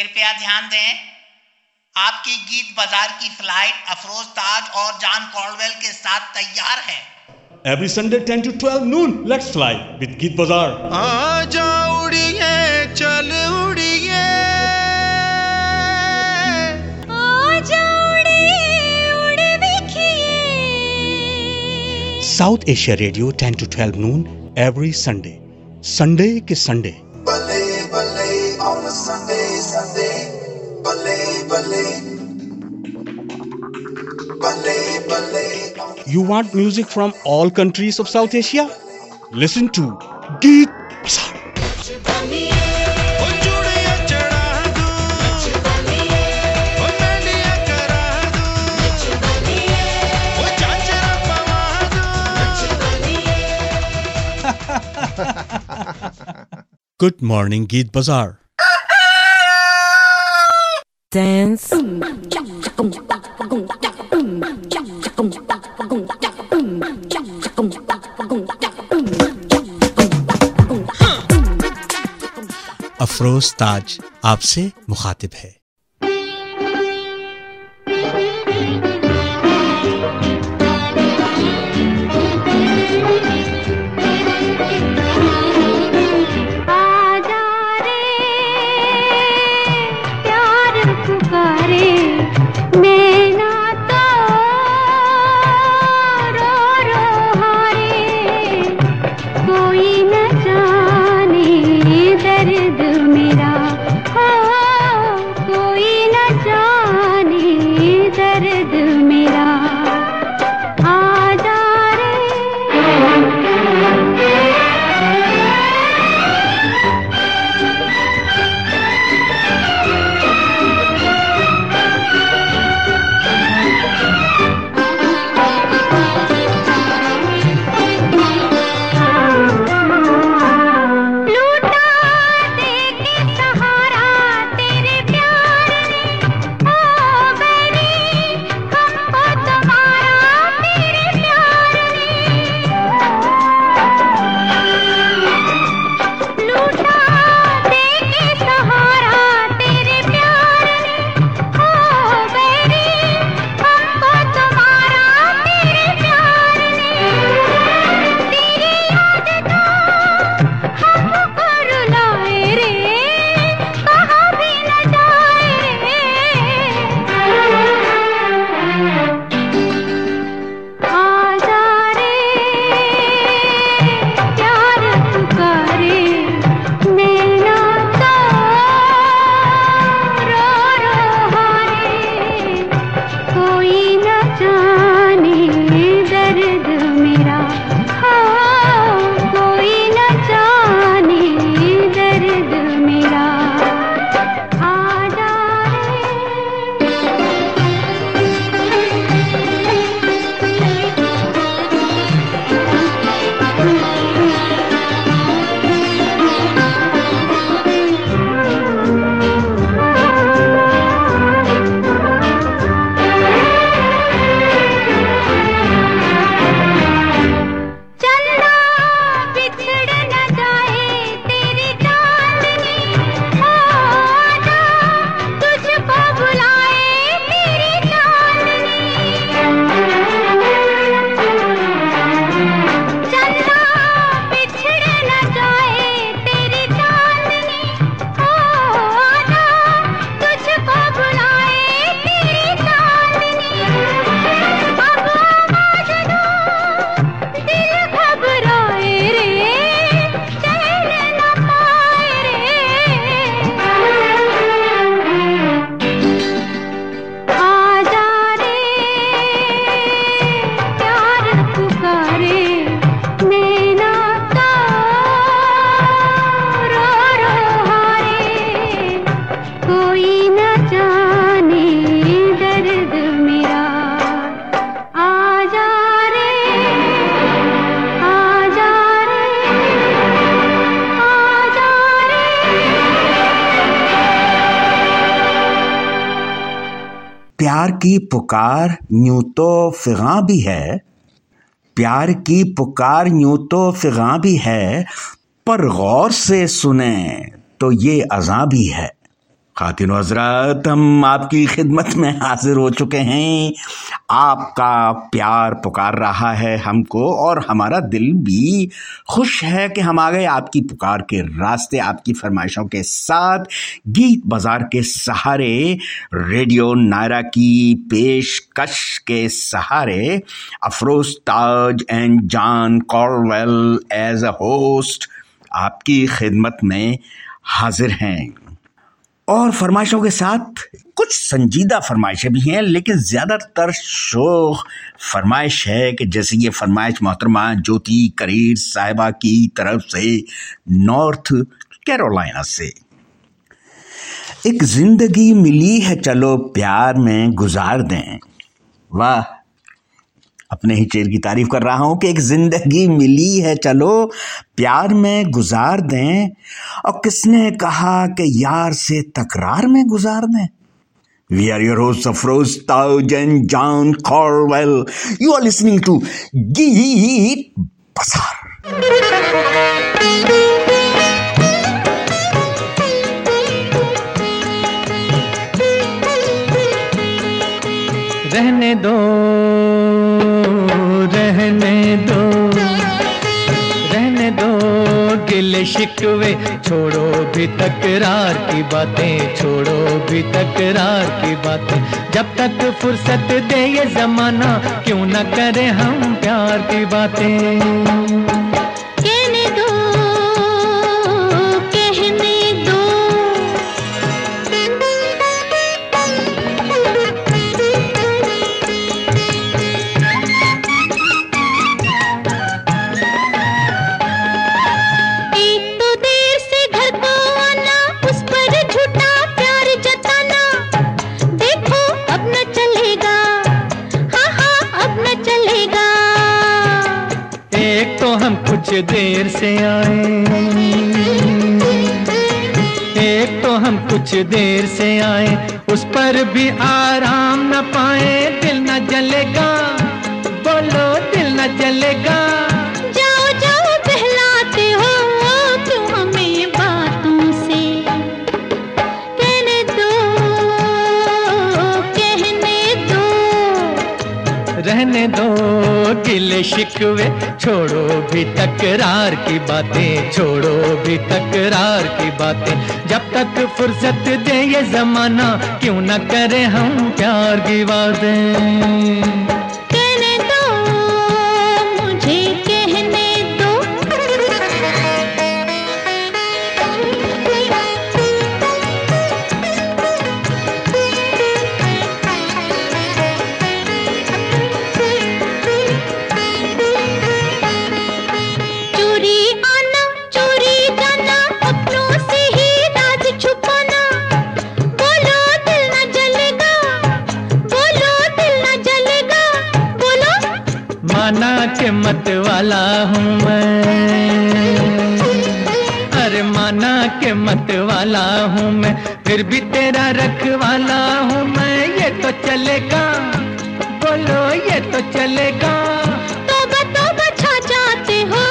कृपया ध्यान दें, आपकी गीत बाजार की फ्लाइट अफरोज ताज और जॉन कॉल्डवेल के साथ तैयार है। Every Sunday 10 to 12 noon, let's fly with Geet Bazaar. आ जा उड़िए, चल उड़िए, आ जा उड़िए, उड़ बिखिए। South Asia Radio 10 to 12 noon every Sunday. Sunday के Sunday. बल्ले बल्ले on a Sunday Sunday. बल्ले बल्ले बल्ले बल्ले. You want music from all countries of South Asia? Listen to Geet Bazaar. Good morning, Geet Bazaar. Dance. Afroz ताज आपसे मुखातिब है। प्यार की पुकार यूं तो फिगां भी है, प्यार की पुकार यूं तो फिगां भी है, पर गौर से सुने तो ये अज़ां भी है। खातिन हजरात, हम आपकी खिदमत में हाजिर हो चुके हैं। आपका प्यार पुकार रहा है हमको और हमारा दिल भी खुश है कि हम आ गए आपकी पुकार के रास्ते, आपकी फरमाइशों के साथ गीत बाज़ार के सहारे, रेडियो नायरा की पेशकश के सहारे। Afroz Taj and John Colwell as a host आपकी खिदमत में हाजिर हैं। और फरमाइशों के साथ कुछ संजीदा फरमाइशें भी हैं, लेकिन ज़्यादातर शोख फरमाइश है कि जैसे ये फरमाइश मोहतरमा ज्योति करीर साहिबा की तरफ से नॉर्थ कैरोलिना से। एक ज़िंदगी मिली है चलो प्यार में गुजार दें। वाह, अपने ही शेर की तारीफ़ कर रहा हूँ कि एक ज़िंदगी मिली है चलो प्यार में गुजार दें, और किसने कहा कि यार से तकरार में गुजार दें। We are your host Afroz Taj and John Colwell, you are listening to Geet Bazaar. रहने दो रहने दो रहने दो गिले शिकवे, छोड़ो भी तकरार की बातें, छोड़ो भी तकरार की बातें। जब तक फुर्सत दे ये जमाना, क्यों न करें हम प्यार की बातें। देर से आए एक तो हम कुछ देर से आए, उस पर भी आराम न पाए। दिल न जलेगा, बोलो दिल न जलेगा। जाओ जाओ बहलाते हो क्यों हमें बातों से। कहने दो रहने दो गिले शिकवे, छोड़ो भी तकरार की बातें, छोड़ो भी तकरार की बातें। जब तक फुर्सत दे ये जमाना, क्यों ना करें हम प्यार की बातें। मत वाला हूँ मैं, अरे माना के मत वाला हूँ मैं, फिर भी तेरा रखवाला हूँ मैं। ये तो चलेगा, बोलो ये तो चलेगा। तोबा तोबा छा जाते हो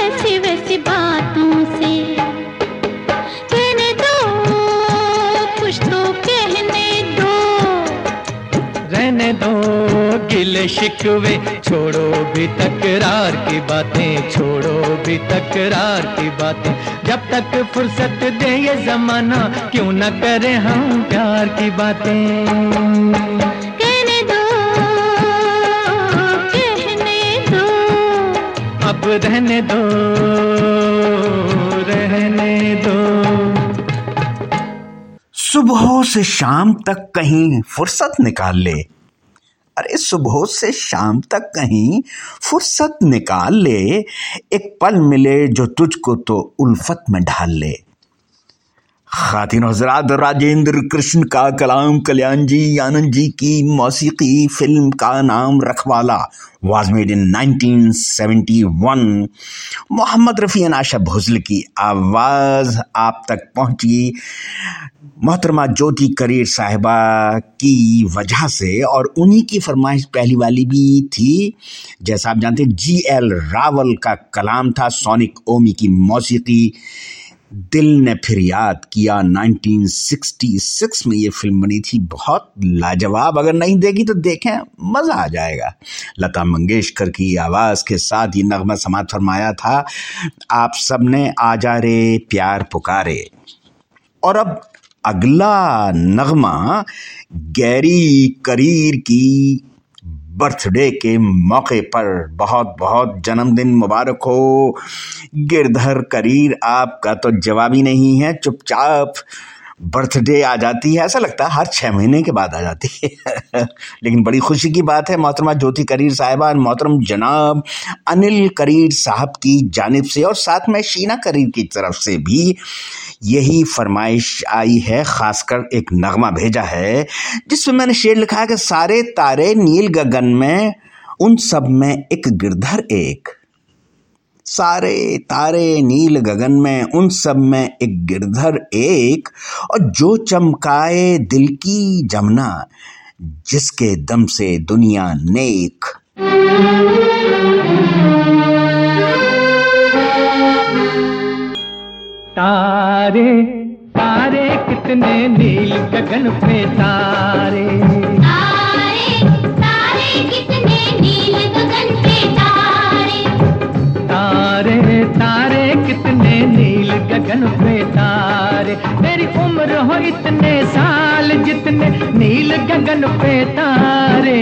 ऐसी वैसी बातों से। कहने दो कुछ तो कहने दो, रहने दो गिले शिकवे, छोड़ो भी तकरार की बातें, छोड़ो भी तकरार की बातें। जब तक फुर्सत दे ये जमाना, क्यों ना करें हम प्यार की बातें। कहने दो अब रहने दो रहने दो। सुबह से शाम तक कहीं फुर्सत निकाल ले, अरे सुबह से शाम तक कहीं फुर्सत निकाल ले। एक पल मिले जो तुझको तो उल्फत में ढाल ले। खातिन हजरात, राजेंद्र कृष्ण का कलाम, कल्याण जी आनंद जी की मौसीकी, फिल्म का नाम Rakhwala was made in 1971। Mohammed Rafi and Asha Bhosle की आवाज़ आप तक पहुंची मोहतरमा ज्योति करीर साहिबा की वजह से, और उन्हीं की फरमाइश पहली वाली भी थी। जैसा आप जानते हैं, GL रावल का कलाम था, सोनिक ओमी की मौसीकी, दिल ने फिर याद किया 1966 में ये फिल्म बनी थी, बहुत लाजवाब, अगर नहीं देखी तो देखें, मज़ा आ जाएगा। लता मंगेशकर की आवाज़ के साथ ये नगमा समात फरमाया था आप सबने, आजा रे प्यार पुकारे। और अब अगला नगमा गैरी करीर की बर्थडे के मौके पर, बहुत बहुत जन्मदिन मुबारक हो गिरधर करीर, आपका तो जवाब ही नहीं है, चुपचाप बर्थडे आ जाती है, ऐसा लगता है हर 6 महीने के बाद आ जाती है। लेकिन बड़ी खुशी की बात है मोहतरमा ज्योति करीर साहिबा, मोहतरम जनाब अनिल करीर साहब की जानिब से और साथ में शीना करीर की तरफ से भी यही फरमाइश आई है, ख़ासकर एक नगमा भेजा है जिसमें मैंने शेर लिखा है कि सारे तारे नील गगन में, उन सब में एक गिरधर एक, सारे तारे नील गगन में उन सब में एक गिरधर एक, और जो चमकाए दिल की जमुना जिसके दम से दुनिया नेक। तारे तारे कितने नील गगन पे तारे, तारे तारे कितने नील गगन पे तारे, तारे तारे कितने नील गगन पे तारे, मेरी उम्र हो इतने साल जितने नील गगन पे तारे,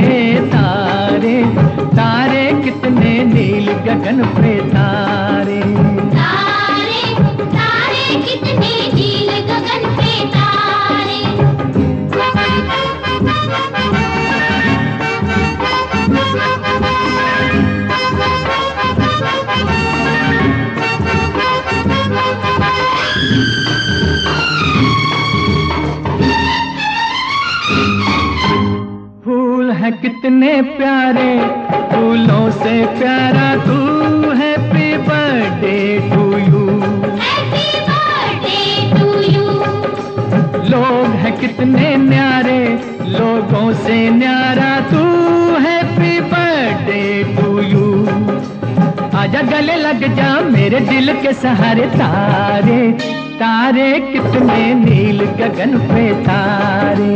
तारे तारे कितने नील गगन पे तारे, कितने नील गगन पे तारे। फूल है कितने प्यारे, फूलों से प्यारा तू है, हैप्पी बर्थडे टू यू, लोग है कितने न्यारे, लोगों से न्यारा तू, हैप्पी बर्थडे टू यू, आजा गले लग जा मेरे दिल के सहारे, तारे तारे कितने नील गगन पे तारे,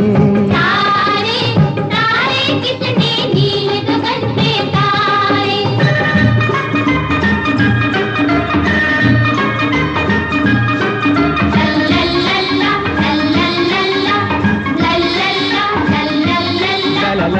तारे तारे कितने नील गगन पे तारे।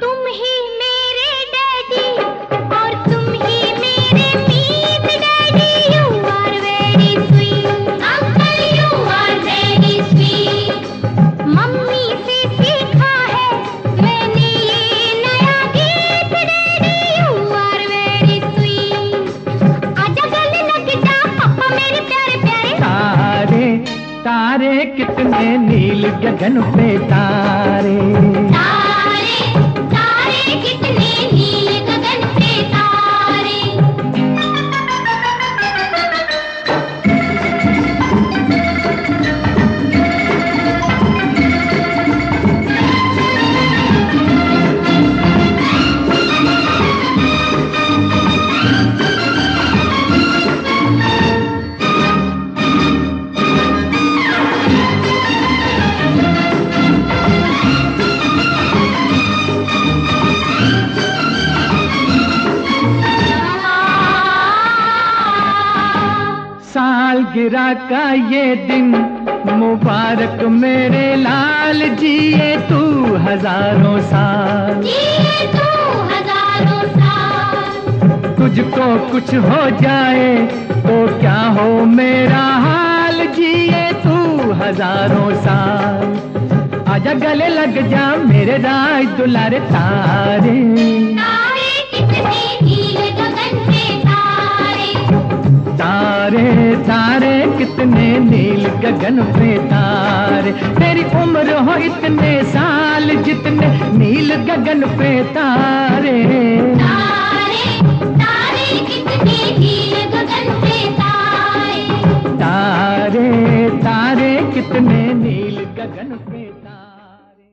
तुम ही मेरे डैडी और तुम ही मेरे please daddy, you are very sweet uncle, you are very sweet, mummy से सीखा है मैंने ये नया गीत डैडी, यू आर तारे कितने नील गगन पे तारे, तारे तारे कितने नील गगन पे तारे। सालगिरह का ये दिन मुबारक मेरे लाल, जिए तू हजारों साल, जिए तू हजारों साल, तुझको कुछ हो जाए तो क्या हो मेरा हाल, जिए तू हजारों साल, आजा गले लग जा मेरे राज दुलारे, तारे तारे कितने नील गगन पे तारे, तारे तारे कितने नील गगन पे तारे, तेरी उम्र हो इतने साल जितने नील गगन पे तारे, तारे तारे कितने नील गगन पे तारे, तारे तारे कितने नील। गगन पे तारे।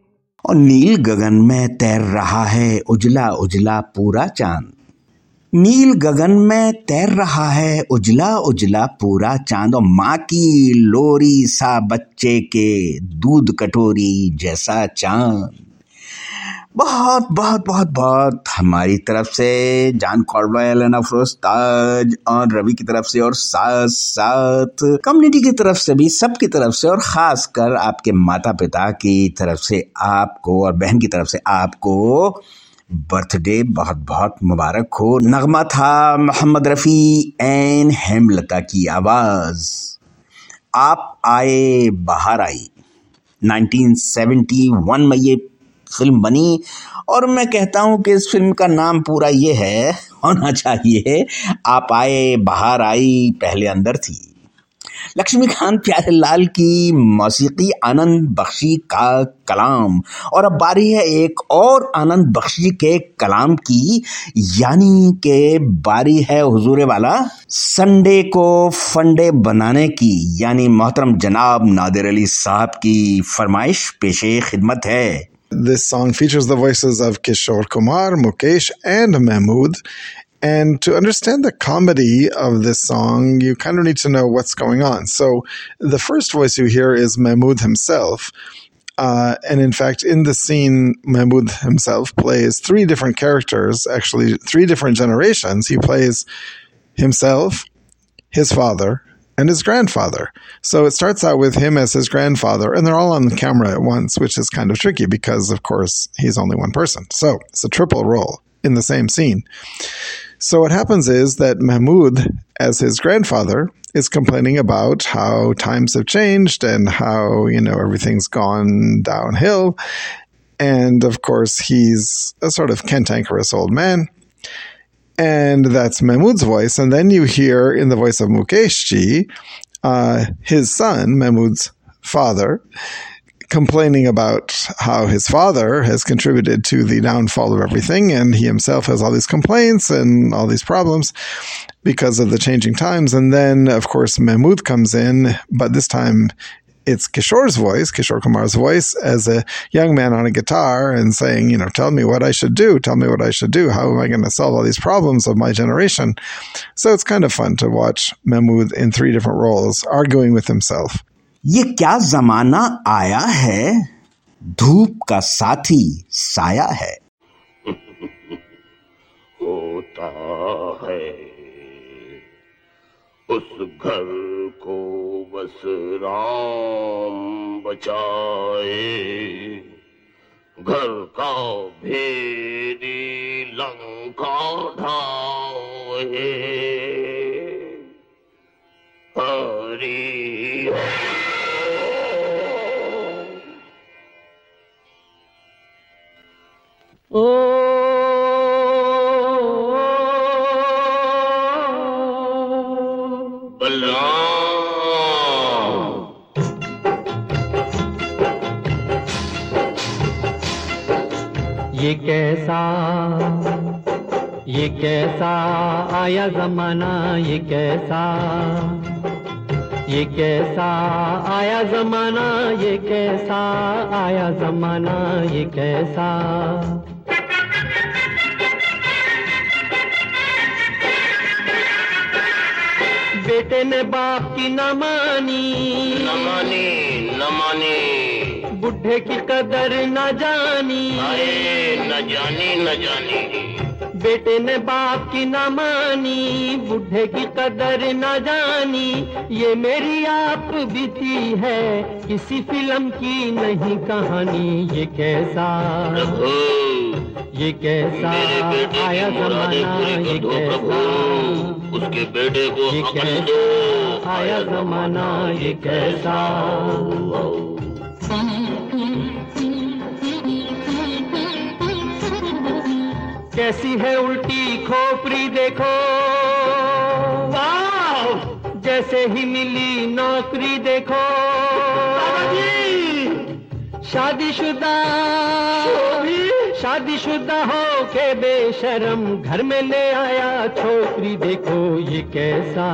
और नील गगन में तैर रहा है उजला उजला पूरा चांद। नील गगन में तैर रहा है उजला उजला पूरा चांद। और माँ की लोरी सा बच्चे के दूध कटोरी जैसा चांद। बहुत बहुत बहुत बहुत हमारी तरफ से John Caldwell and Afroz Taj और रवि की तरफ से और साथ साथ कम्युनिटी की तरफ से भी, सब की तरफ से और ख़ासकर आपके माता पिता की तरफ से आपको और बहन की तरफ से आपको बर्थडे बहुत बहुत मुबारक हो। नगमा था मोहम्मद रफ़ी एंड हेमलता की आवाज़। आप आए बाहर आई 1971 में ये फिल्म बनी और मैं कहता हूँ कि इस फिल्म का नाम पूरा ये है होना चाहिए, आप आए बाहर आई पहले अंदर थी। लक्ष्मीकांत प्यारेलाल की मौसीकी, आनंद बख्शी का कलाम। और अब बारी है एक और आनंद बख्शी के कलाम की, यानी के बारी है हुजूरे वाला संडे को फंडे बनाने की, यानी मोहतरम जनाब नादिर अली साहब की फरमाइश पेशे खिदमत है। This song features the voices of Kishore Kumar, Mukesh, and Mehmood. And to understand the comedy of this song, you kind of need to know what's going on. So the first voice you hear is Mehmood himself. And in fact, in the scene, Mehmood himself plays three different characters, actually three different generations. He plays himself, his father, and his grandfather. So it starts out with him as his grandfather, and they're all on the camera at once, which is kind of tricky because, of course, he's only one person. So it's a triple role in the same scene. So what happens is that Mehmood, as his grandfather, is complaining about how times have changed and how, you know, everything's gone downhill. And, of course, he's a sort of cantankerous old man. And that's Mehmood's voice. And then you hear in the voice of Mukeshji, his son, Mehmood's father, complaining about how his father has contributed to the downfall of everything. And he himself has all these complaints and all these problems because of the changing times. And then, of course, Mehmood comes in, but this time it's Kishore's voice, Kishore Kumar's voice, as a young man on a guitar and saying, you know, tell me what I should do. Tell me what I should do. How am I going to solve all these problems of my generation? So it's kind of fun to watch Mehmood in three different roles, arguing with himself. ये क्या ज़माना आया है, धूप का साथी साया है. होता है उस घर को बस राम बचाए, घर का भेदी लंका ढाए. हरी ओ ये कैसा आया ज़माना, ये कैसा आया ज़माना, ये कैसा आया ज़माना, ये कैसा. बेटे ने बाप की न मानी, न माने न माने, बुढ़े की कदर न जानी, न जानी न जानी. बेटे ने बाप की न मानी, बुढ़े की कदर न जानी. ये मेरी आप बीती है, किसी फिल्म की नहीं कहानी. ये कैसा आया ज़माना, ये कैसा उसके बेटे को आया ज़माना, ये कैसा. कैसी है उल्टी खोपड़ी देखो, वाह. जैसे ही मिली नौकरी देखो, शादीशुदा शादीशुदा हो के बेशरम घर में ले आया छोकरी, देखो ये कैसा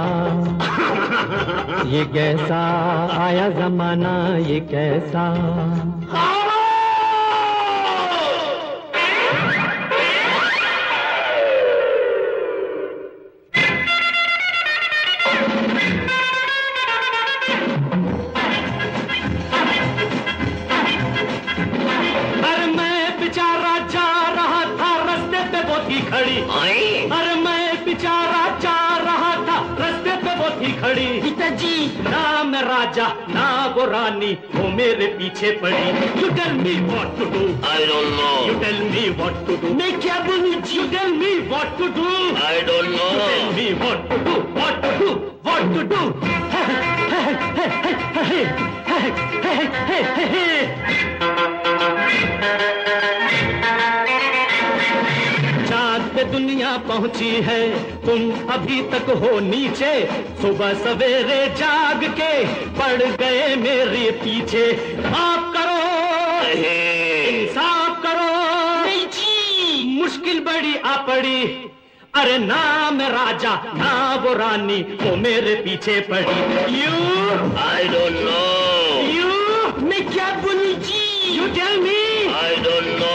आया जमाना, ये कैसा। ना मैं राजा ना वो रानी, वो मेरे पीछे पड़ी। You tell me what to do, I don't know. You tell me what to do, मैं क्या बोलूं? You tell me what to do, I don't know. You tell me what to do, what to do, what to do. दुनिया पहुंची है तुम अभी तक हो नीचे, सुबह सवेरे जाग के पड़ गए मेरे पीछे। माफ करो इंसाफ करो, नहीं जी मुश्किल बड़ी आ पड़ी। अरे ना मैं राजा ना वो रानी, वो मेरे पीछे पड़ी। You I don't know, you मैं क्या बोलूं जी? You tell me, I don't know.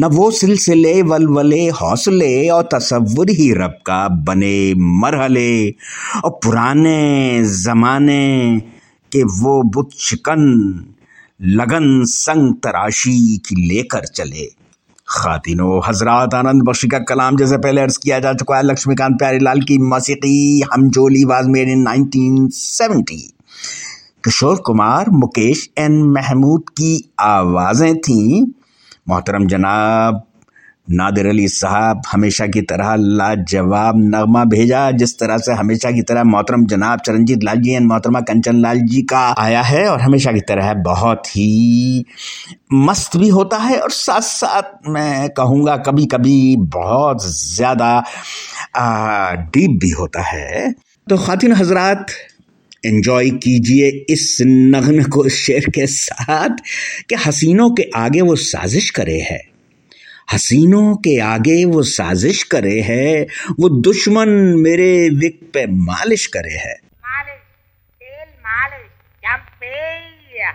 न वो सिलसिले वलवले हौसले और तसव्वुर ही रब का बने मरहले, और पुराने ज़माने के वो बुत शिकन लगन संग तराशी की लेकर चले। खातिनो हजरात, आनंद बख्शी का कलाम जैसे पहले अर्ज़ किया जा चुका है, लक्ष्मीकांत प्यारीलाल की मौसीकी Humjoli was made in 1970। Kishore Kumar, Mukesh and Mehmood की आवाज़ें थीं। मोहतरम जनाब नादिर अली साहब हमेशा की तरह लाजवाब नगमा भेजा, जिस तरह से हमेशा की तरह मोहतरम जनाब चरणजीत लाल जी एंड मोहतरमा कंचन लाल जी का आया है, और हमेशा की तरह बहुत ही मस्त भी होता है और साथ साथ मैं कहूँगा कभी कभी बहुत ज़्यादा डीप भी होता है। तो खातिन हजरात, एन्जॉय कीजिए इस नगन को शेर के साथ कि हसीनों के आगे वो साजिश करे है, हसीनों के आगे वो साजिश करे है, वो दुश्मन मेरे विक पे मालिश करे है। मालिश तेल मालिश चंपेया,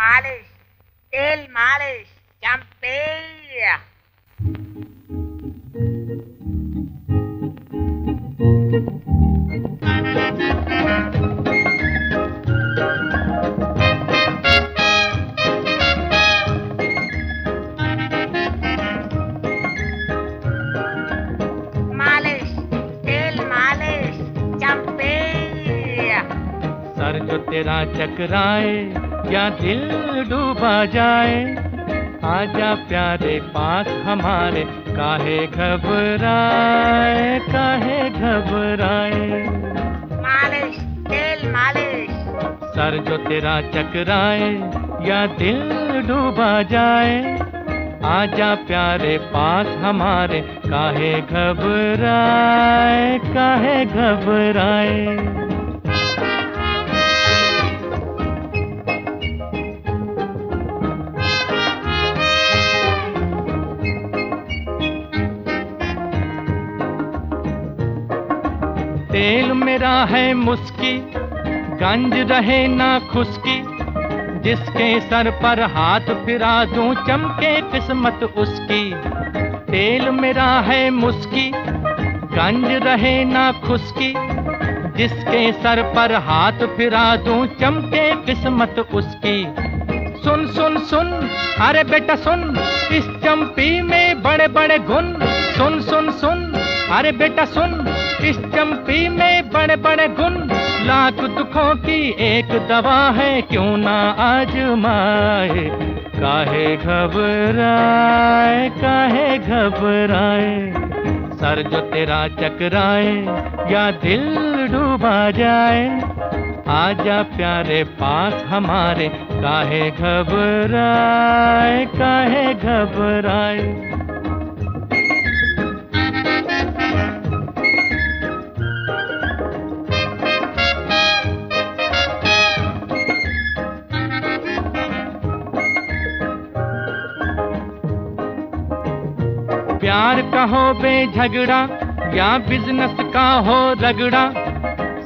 मालिश तेल मालिश चंपेया। जो तेरा चकराए या दिल डूबा जाए, आजा प्यारे पास हमारे, काहे घबराए काहे घबराए। मालिश तेल मालिश। सर जो तेरा चकराए या दिल डूबा जाए, आजा प्यारे पास हमारे, काहे घबराए काहे घबराए। तेल मेरा है मुस्की गंज रहे ना खुस्की, जिसके सर पर हाथ फिरा दूं चमके किस्मत उसकी। तेल मेरा है मुस्की गंज रहे ना खुस्की, जिसके सर पर हाथ फिरा दूं चमके किस्मत उसकी। सुन सुन सुन अरे बेटा सुन, इस चंपी में बड़े बड़े गुण। सुन सुन सुन अरे बेटा सुन, इस चंपी में बड़े बड़े गुण, लाख दुखों की एक दवा है, क्यों ना आजमाए काहे घबराए काहे घबराए। सर जो तेरा चकराए या दिल डूबा जाए, आजा प्यारे पास हमारे, काहे घबराए, काहे घबराए। प्यार का हो बे झगड़ा या बिजनेस का हो रगड़ा,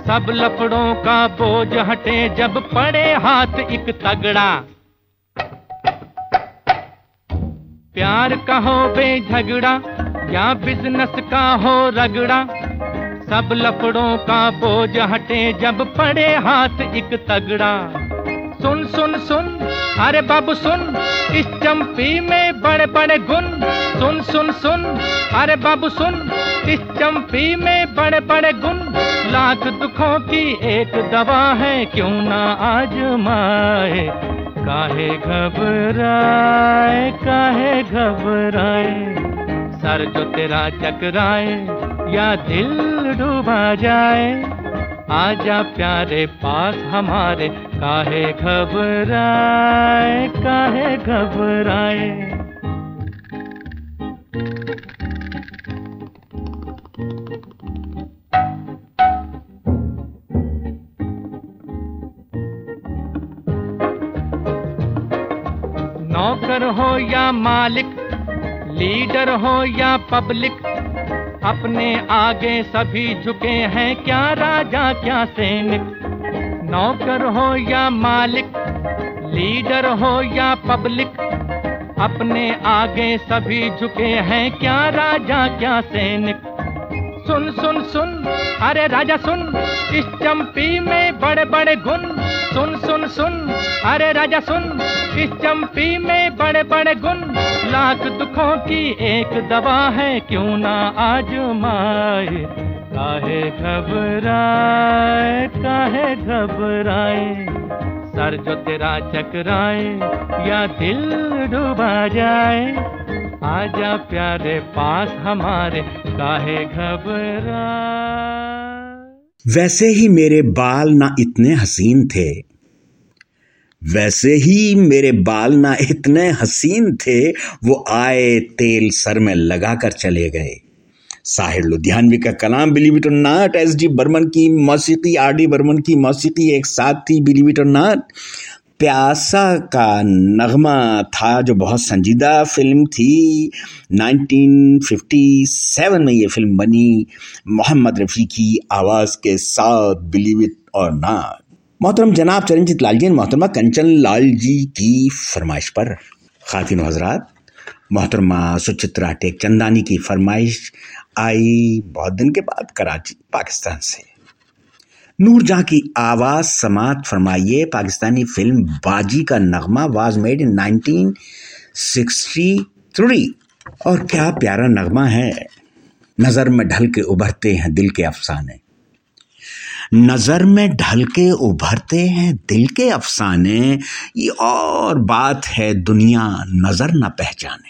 सब लफड़ों का बोझ हटे जब पड़े हाथ एक तगड़ा। प्यार का हो बे झगड़ा या बिजनेस का हो रगड़ा, सब लफड़ों का बोझ हटे जब पड़े हाथ एक तगड़ा। सुन सुन सुन अरे बाबू सुन, इस चंपी में बड़े बड़े गुण। सुन सुन सुन अरे बाबू सुन, इस चंपी में बड़े बड़े गुण। लाख दुखों की एक दवा है, क्यों ना आजमाए, काहे घबराए, काहे घबराए। सर जो तेरा चकराए या दिल डूबा जाए, आजा प्यारे पास हमारे, काहे घबराए, काहे घबराए। नौकर हो या मालिक, लीडर हो या पब्लिक, अपने आगे सभी झुके हैं, क्या राजा क्या सैनिक। नौकर हो या मालिक, लीडर हो या पब्लिक, अपने आगे सभी झुके हैं, क्या राजा क्या सैनिक। सुन सुन सुन अरे राजा सुन, इस चंपी में बड़े बड़े गुण। सुन सुन सुन अरे राजा सुन, इस चंपी में बड़े बड़े गुण। लाख दुखों की एक दवा है, क्यों ना आजमाए, काहे घबराए, काहे घबराए। सर जो तेरा चकराए या दिल डूबा जाए, आजा प्यारे पास हमारे, काहे घबराए। वैसे ही मेरे बाल ना इतने हसीन थे, वैसे ही मेरे बाल ना इतने हसीन थे, वो आए तेल सर में लगा कर चले गए। साहिर लुधियानवी का कलाम, बिलीव इट और नॉट। एस डी बर्मन की मौसीकी, आर डी बर्मन की मौसीकी एक साथ थी, बिलीव इट और नॉट। प्यासा का नगमा था जो बहुत संजीदा फिल्म थी, 1957 में ये फिल्म बनी मोहम्मद रफ़ी की आवाज़ के साथ, बिलीव इट और नॉट। मोहतरम जनाब चरणजीत लाल जी और मोहतरमा कंचन लाल जी की फरमाइश पर खातिन हजरात मोहतरमा सुचित्रा टेक चंदानी की फरमाइश आई बहुत दिन के बाद कराची पाकिस्तान से। नूरजहां की आवाज़ समात फरमाइए पाकिस्तानी फिल्म बाजी का नगमा, वाज मेड इन 1963। और क्या प्यारा नगमा है। नज़र में ढल के उभरते हैं दिल के अफसाने, नज़र में ढल के उभरते हैं दिल के अफसाने, ये और बात है दुनिया नज़र ना पहचाने।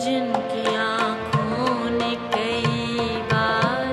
जिनकी आँखों ने कई बार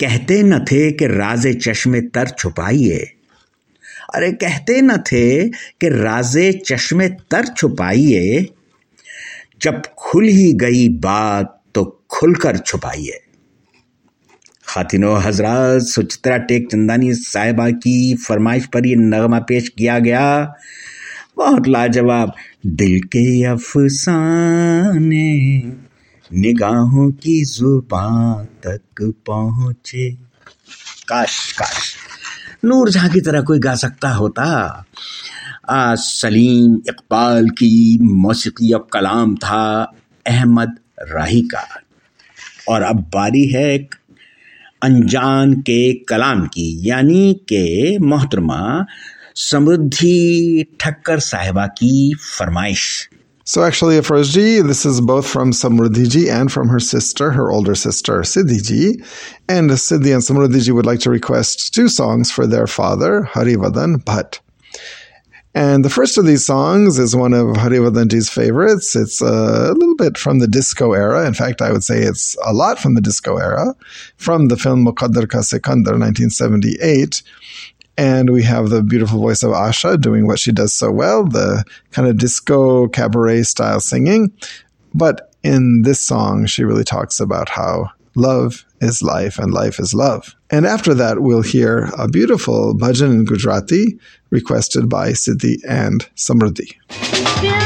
कहते न थे कि राजे चश्मे तर छुपाइए, अरे कहते न थे कि राजे चश्मे तर छुपाइए, जब खुल ही गई बात तो खुलकर छुपाइए। खातिनो हजरात, सुचित्रा टेक चंदानी साहिबा की फरमाइश पर ये नगमा पेश किया गया। बहुत लाजवाब। दिल के अफसाने निगाहों की जुबान तक पहुँचे। काश नूर जहाँ की तरह कोई गा सकता होता। सलीम इकबाल की मौसीकी और कलाम था अहमद राही का। और अब बारी है एक अनजान के कलाम की, यानी के मोहतरमा समृद्धि ठक्कर साहिबा की फरमाइश। So actually, Afroz ji, this is both from Samrudhi ji and from her sister, her older sister, Siddhi ji. And Siddhi and Samrudhi ji would like to request two songs for their father, Harivadan Bhat. And the first of these songs is one of Harivadan ji's favorites. It's a little bit from the disco era. In fact, I would say it's a lot from the disco era, from the film Muqaddar Ka Sikandar, 1978. And we have the beautiful voice of Asha doing what she does so well, the kind of disco cabaret style singing. But in this song, she really talks about how love is life and life is love. And after that, we'll hear a beautiful bhajan in Gujarati requested by Siddhi and Samrudhi. Yeah.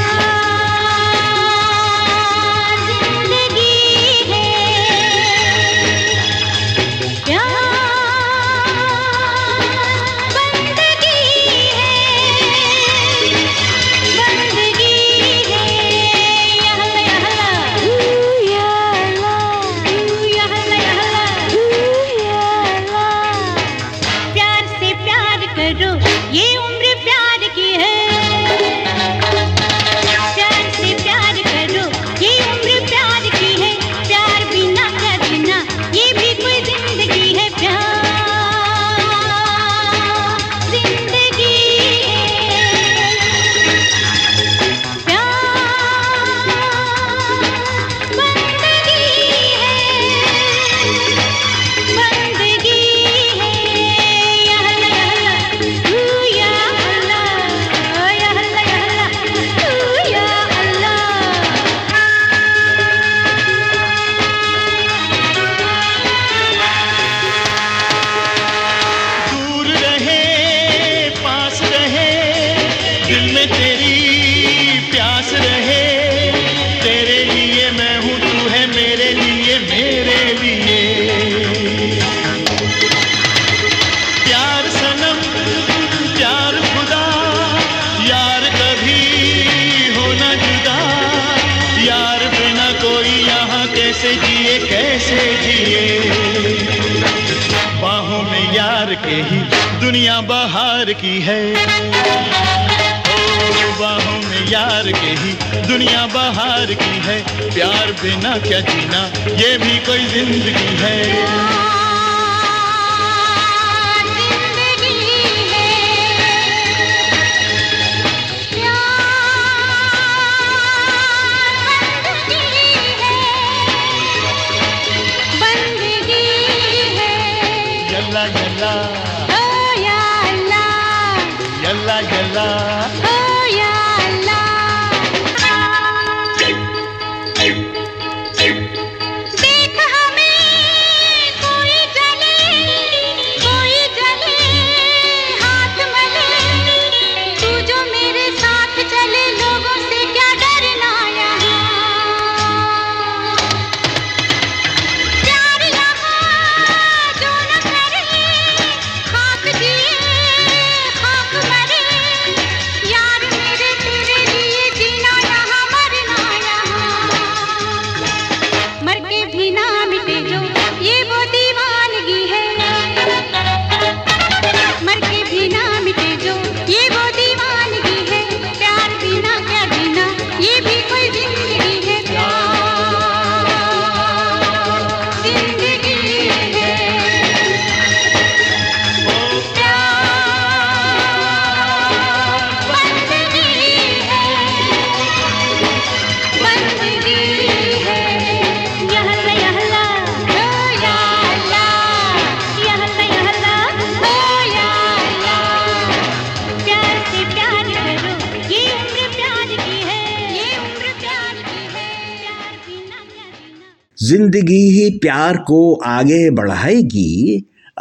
जिंदगी ही प्यार को आगे बढ़ाएगी,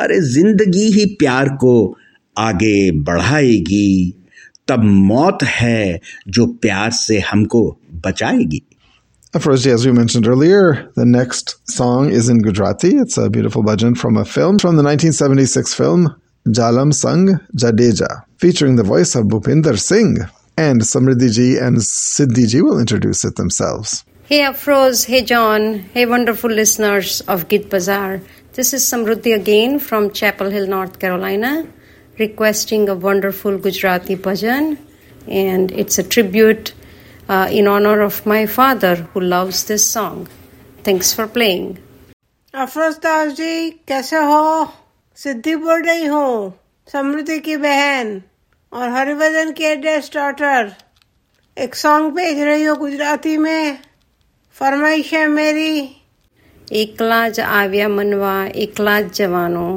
अरे जिंदगी ही प्यार को आगे बढ़ाएगी, तब मौत है जो प्यार से हमको बचाएगी. Afroz, as we mentioned earlier, the next song is in Gujarati. It's a beautiful bhajan from a film, from the 1976 film Jalam Sang Jadeja, featuring the voice of Bupinder Singh. And Samrudhi ji and Siddhi ji will introduce it themselves. Hey Afroz, hey John, hey wonderful listeners of Geet Bazaar. This is Samrudhi again from Chapel Hill, North Carolina, requesting a wonderful Gujarati bhajan. And it's a tribute in honor of my father who loves this song. Thanks for playing. Afroz Taj ji, kaise ho? Siddhi bol rahi ho, Samrudhi ki behan aur Harivadan ki eldest daughter. Ek song bhej rahi ho Gujarati mein. Farmaish hai meri. Ekla j aavya manwa, ekla j javano,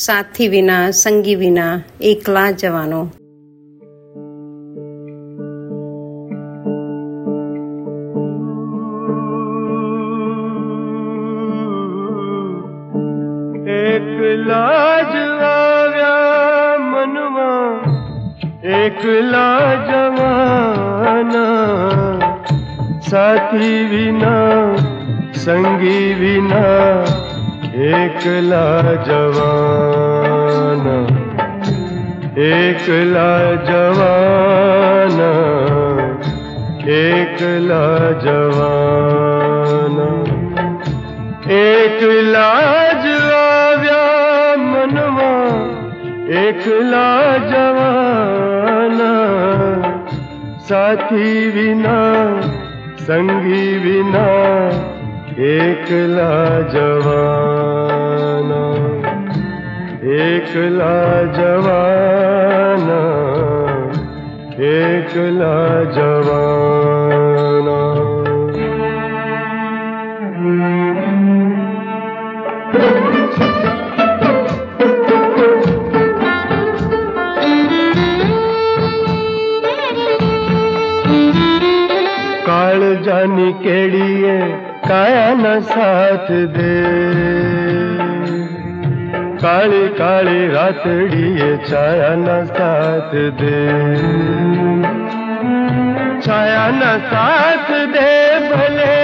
sathi vina, sangi vina, ekla javano. एकला जवाना साथी बिना संगी बिना एकला जवाना एकला जवाना एकला जवाना एकला जवाव्या मनवा एकला जवाना साथी बिना संगी बिना एकला जवाना एकला जवाना एकला जवाना जानी केड़िए काया न साथ दे काली काली रातड़िए छाया न साथ दे छाया न साथ दे भले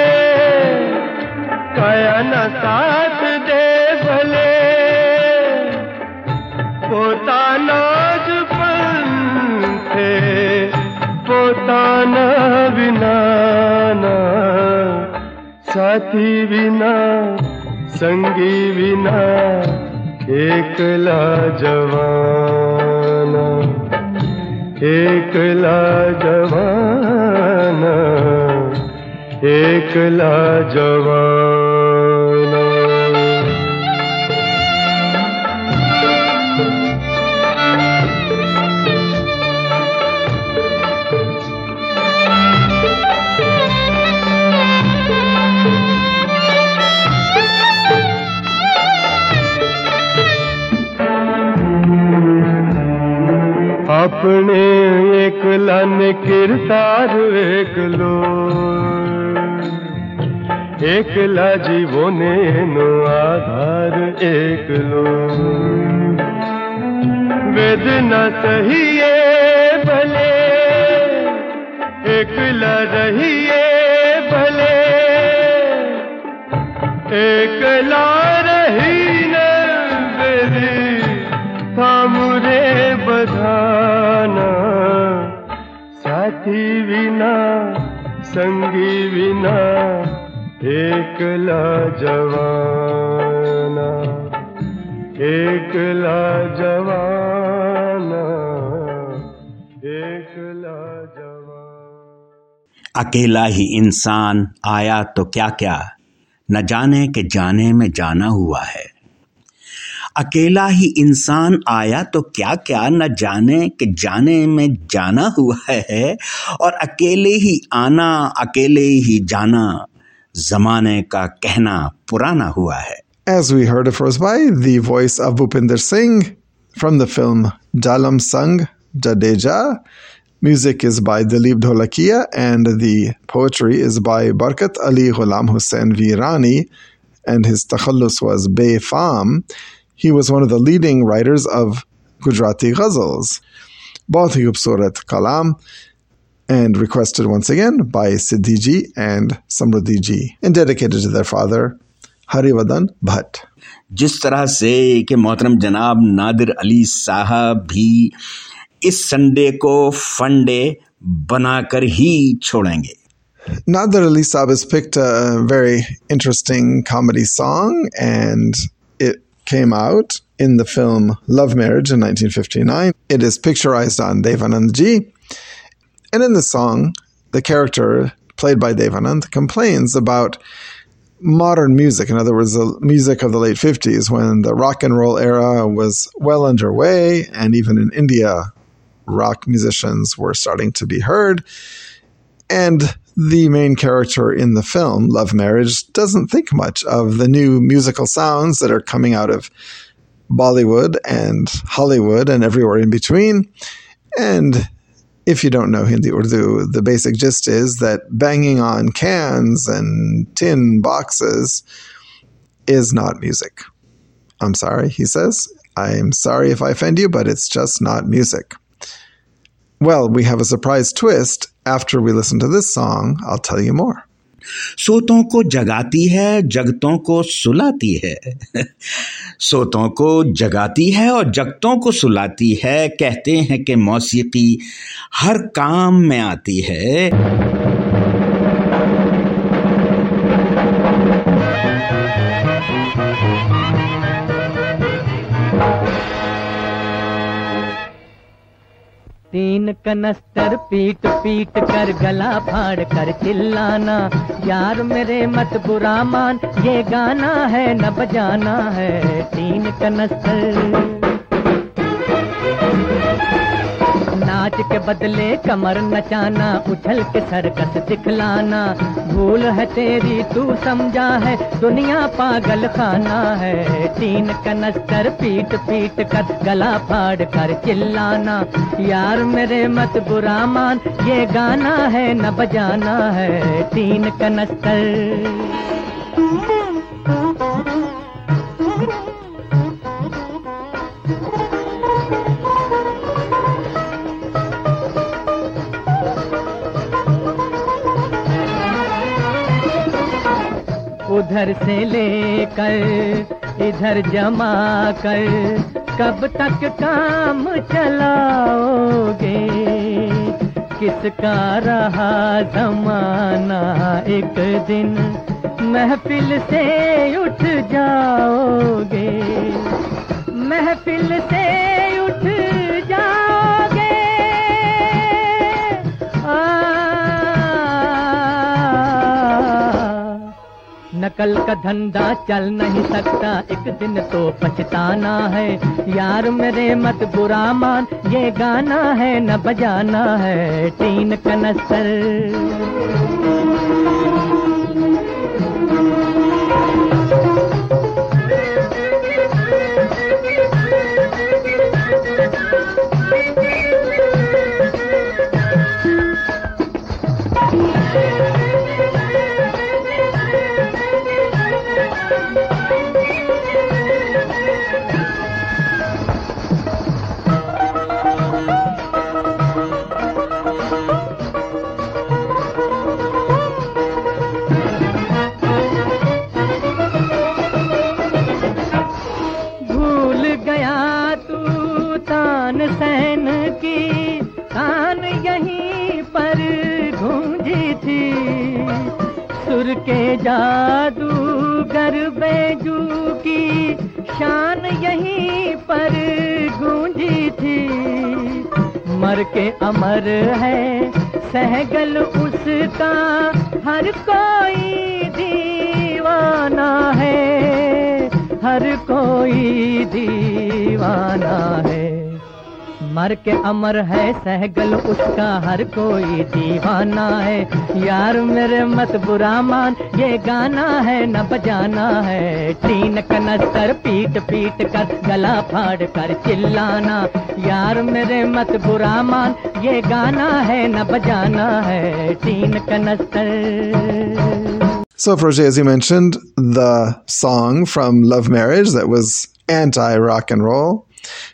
काया न साथ दे भले पोताना जुबन थे पोताना बिना साथी बिना संगी बिना एकला जवाना एकला जवाना एकला जवाना अपने एकला ने किरदार एकलो एकला जीवने नो आधार एकलो वेदना सहिए भले एकला रहिए भले एकला रही न बेरी थामुरे बधाना साथी बिना संगी बिना एकला जवाना एकला जवाना अकेला ही इंसान आया तो क्या क्या न जाने के जाने में जाना हुआ है. अकेला ही इंसान आया तो क्या क्या न जाने कि जाने में जाना हुआ है. और अकेले ही आना अकेले ही जाना जमाने का कहना पुराना हुआ है. As we heard, Afroz bhai, the voice of Bhupinder Singh from the film Jalam Sang Jadeja, Music is by Dilip Dholakia and the poetry is by Barkat Ali Ghulam Hussain Virani, and his takhallus was Befam. He was one of the leading writers of Gujarati ghazals. Bahut hi khoobsurat kalam, and requested once again by Siddhi ji and Samrudhi ji, and dedicated to their father, Harivadan Bhat. जिस तरह से कि मोहतरम जनाब नादिर अली साहब भी इस Sunday को फन डे बनाकर ही छोड़ेंगे. Nader Ali Saab has picked a very interesting comedy song, and it came out in the film Love Marriage in 1959. It is picturized on Devanand ji. And in the song, the character played by Devanand complains about modern music. In other words, the music of the late 50s, when the rock and roll era was well underway, and even in India, rock musicians were starting to be heard. And the main character in the film, Love Marriage, doesn't think much of the new musical sounds that are coming out of Bollywood and Hollywood and everywhere in between. And if you don't know Hindi Urdu, the basic gist is that banging on cans and tin boxes is not music. I'm sorry, he says. I'm sorry if I offend you, but it's just not music. Well, we have a surprise twist. After we listen to this song, I'll tell you more. सोतों को जगाती है, जगतों को सुलाती है. सोतों को जगाती है और जगतों को सुलाती है. कहते हैं कि मौसीकी हर काम में आती है. तीन कनस्तर पीट पीट कर गला फाड़ कर चिल्लाना, यार मेरे मत बुरा मान, ये गाना है न बजाना है. तीन कनस्तर नाच के बदले कमर नचाना, उछल के सर्कस दिखलाना, भूल है तेरी तू समझा है, दुनिया पागल खाना है. तीन कनस्तर पीट पीट कर गला फाड़ कर चिल्लाना, यार मेरे मत बुरा मान, ये गाना है न बजाना है. तीन कनस्तर. उधर से ले कर इधर जमा कर, कब तक काम चलाओगे, किसका रहा जमाना, एक दिन महफिल से उठ जाओगे, महफिल से उठ जाओगे. नकल का धंधा चल नहीं सकता, एक दिन तो पछताना है, यार मेरे मत बुरा मान, ये गाना है न बजाना है. तीन कनस्तर. जादूगर बैजू की शान यहीं पर गूंजी थी, मर के अमर है सहगल उसका, हर कोई दीवाना है, हर कोई दीवाना है. मर के अमर है सहगल उसका हर कोई दीवाना है। यार मेरे मत बुरा मान ये गाना है न बजाना है। टीन कनस्तर पीट पीट कर गला फाड़ कर चिल्लाना। यार मेरे मत बुरा मान ये गाना है न बजाना है। टीन कनस्तर. So, Afroz, as you mentioned, the song from Love Marriage that was anti-rock and roll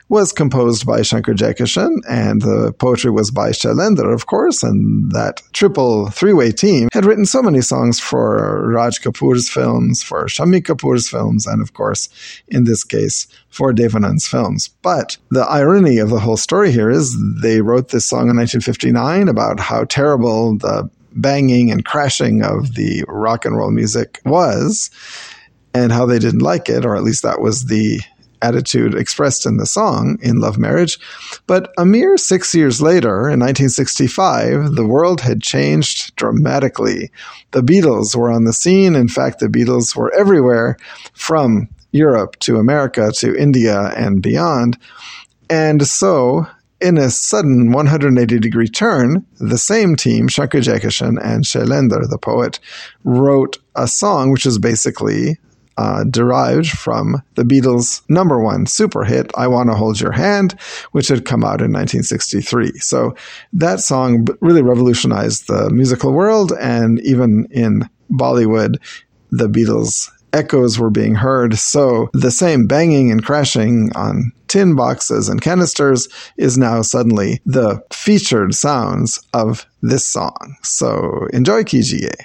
was composed by Shankar Jaikishan, and the poetry was by Shailendra, of course, and that triple three-way team had written so many songs for Raj Kapoor's films, for Shami Kapoor's films, and of course, in this case, for Devanand's films. But the irony of the whole story here is they wrote this song in 1959 about how terrible the banging and crashing of the rock and roll music was, and how they didn't like it, or at least that was the attitude expressed in the song in Love Marriage. But a mere 6 years later, in 1965, the world had changed dramatically. The Beatles were on the scene. In fact, the Beatles were everywhere, from Europe to America to India and beyond. And so, in a sudden 180-degree turn, the same team, Shankar Jaikishan and Shailendra, the poet, wrote a song which is basically derived from the Beatles' number one super hit, I Want to Hold Your Hand, which had come out in 1963. So that song really revolutionized the musical world, and even in Bollywood, the Beatles' echoes were being heard. So the same banging and crashing on tin boxes and canisters is now suddenly the featured sounds of this song. So enjoy Kijiye.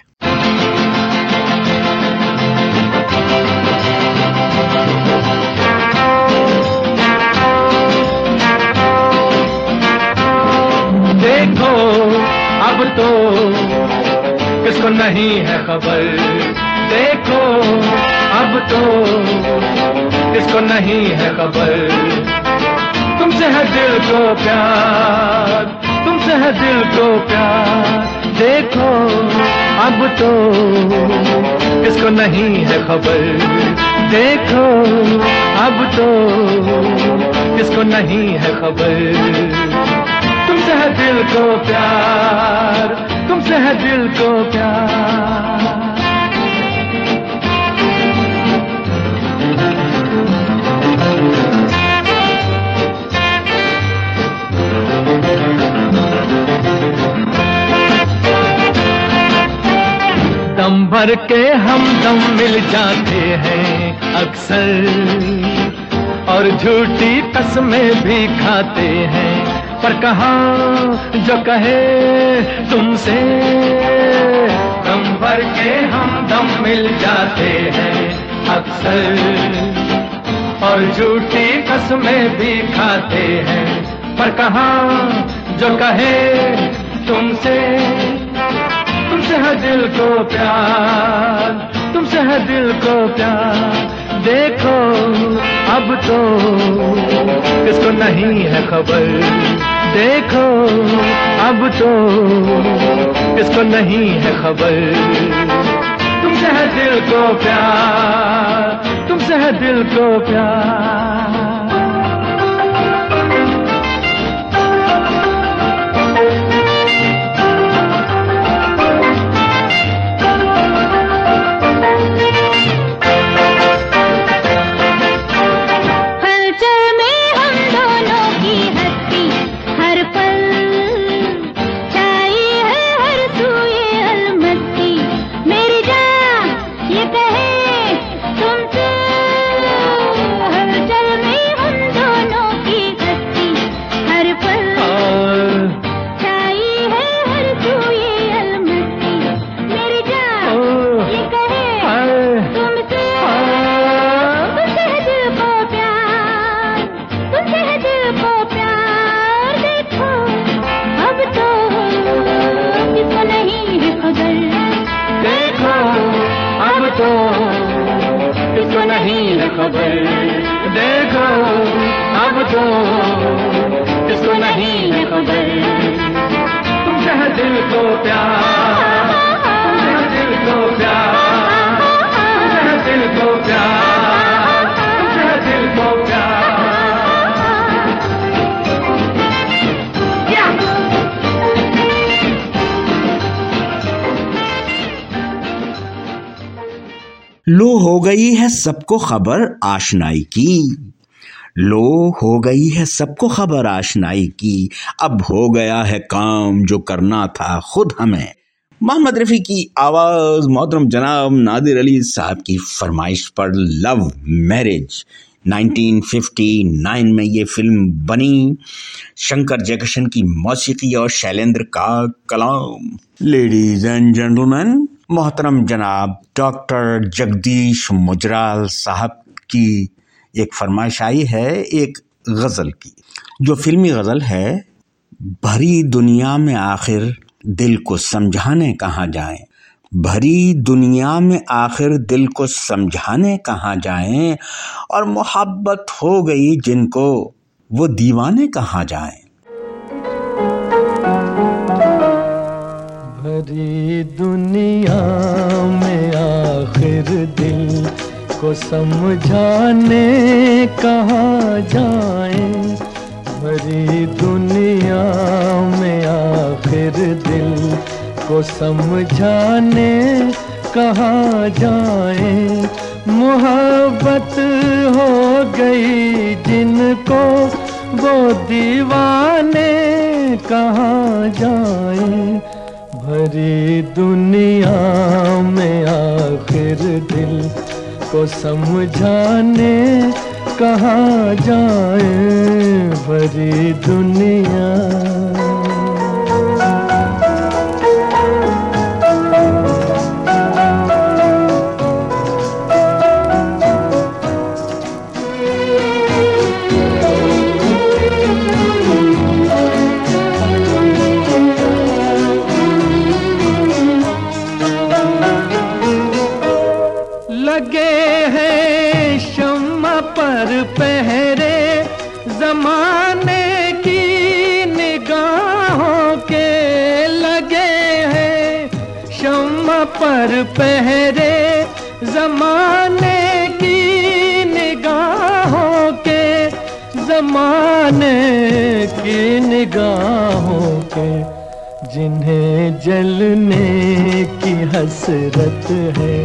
देखो अब तो किसको नहीं है खबर. देखो अब तो इसको नहीं है खबर. तुमसे है दिल को प्यार, तुमसे है दिल को प्यार. देखो अब तो इसको नहीं है खबर. देखो अब तो इसको नहीं है खबर. तुमसे है दिल को प्यार, तुमसे है दिल को प्यार. दम भर के हम दम मिल जाते हैं अक्सर, और झूठी कसमें भी खाते हैं. पर कहा जो कहे तुमसे. दम भर के हम दम मिल जाते हैं अक्सर, और झूठी कसमें भी खाते हैं. पर कहा जो कहे तुमसे. तुमसे है दिल को प्यार, तुमसे है दिल को प्यार. देखो अब तो इसको नहीं है खबर. देखो अब तो इसको नहीं है खबर. तुमसे है दिल को प्यार, तुमसे है दिल को प्यार. लो हो गई है सबको खबर आशनाई की, लो हो गई है सबको खबर आशनाई की, अब हो गया है काम जो करना था खुद हमें। मोहम्मद रफ़ी की आवाज़ मोहतरम जनाब नादिर अली साहब की फरमाइश पर लव मैरिज 1959 में ये फ़िल्म बनी। शंकर जयकिशन की मौसीकी और शैलेंद्र का कलाम। लेडीज़ एंड जेंटलमैन, मोहतरम जनाब डॉक्टर जगदीश मुजराल साहब की एक फरमाइश आई है एक गज़ल की, जो फिल्मी गज़ल है। भरी दुनिया में आखिर दिल को समझाने कहाँ जाएं, भरी दुनिया में आखिर दिल को समझाने कहाँ जाएं, और मोहब्बत हो गई जिनको वो दीवाने कहाँ जाएं। भरी दुनिया में आखिर दिल को समझाने कहाँ जाएं, भरी दुनिया में आखिर दिल को समझाने कहाँ जाएं, मोहब्बत हो गई जिनको वो दीवाने कहाँ जाएं, भरी दुनिया में आखिर दिल को समझाने कहाँ जाएं, भरी दुनिया। पर पहरे जमाने की निगाहों के, जमाने की निगाहों के, जिन्हें जलने की हसरत है,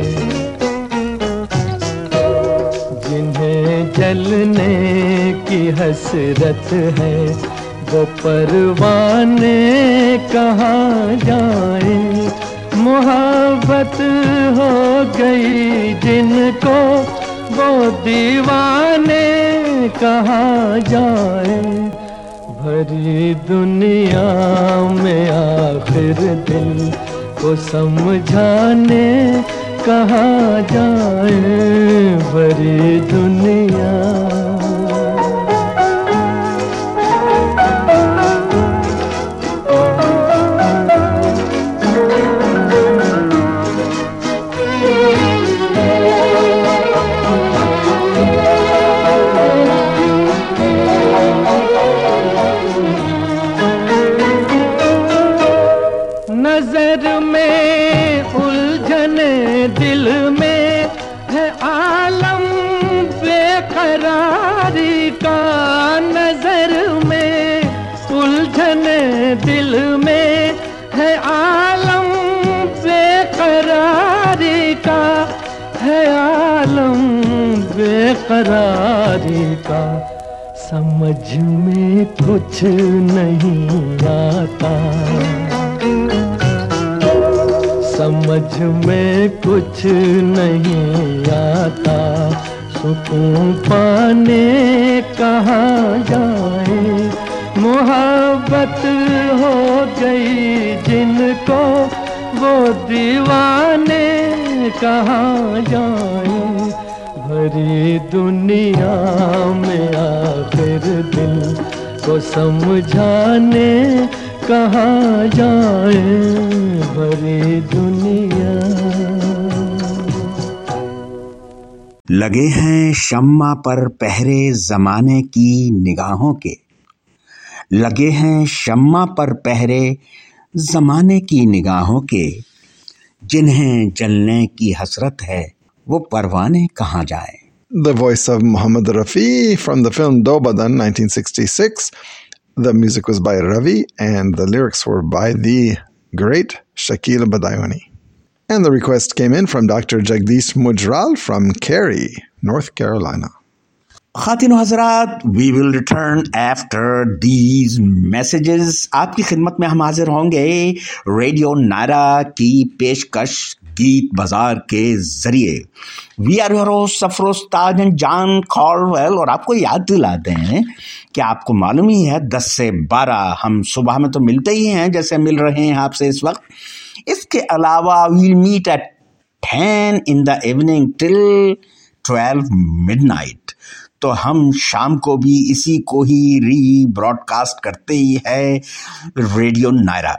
जिन्हें जलने की हसरत है, वो परवाने कहाँ जाएं, मोहब्बत हो गई जिनको वो दीवाने कहाँ जाएं, भरी दुनिया में आखिर दिल को समझाने कहाँ जाएं, भरी दुनिया। करारी का समझ में कुछ नहीं आता, समझ में कुछ नहीं आता, सुकून पाने कहाँ जाएं, मोहब्बत हो गई जिनको वो दीवाने कहाँ जाएं, भरी दुनिया में आखिर दिल को समझाने कहाँ जाएं, भरी दुनिया। लगे हैं शम्मा पर पहरे जमाने की निगाहों के, लगे हैं शम्मा पर पहरे जमाने की निगाहों के, जिन्हें जलने की हसरत है वो परवाने कहाँ जाए। The voice of Mohammad Rafi from the film Do Badan 1966. The music was by Ravi and the lyrics were by the great Shakil Badayuni. And the request came in from Dr. Jagdish Mujral from Cary, North Carolina. Khatino Hazrat, we will return after these messages. आपकी खिदमत में हम हाजिर होंगे radio नारा की पेशकश गीत बाजार के जरिए. We are your host Afroz Taj and John Colwell. और आपको याद दिलाते हैं कि आपको मालूम ही है 10 से 12 हम सुबह में तो मिलते ही हैं जैसे मिल रहे हैं आपसे इस वक्त. इसके अलावा we meet at 10 in the evening till 12 midnight. तो हम शाम को भी इसी को ही री ब्रॉडकास्ट करते ही है रेडियो नायरा.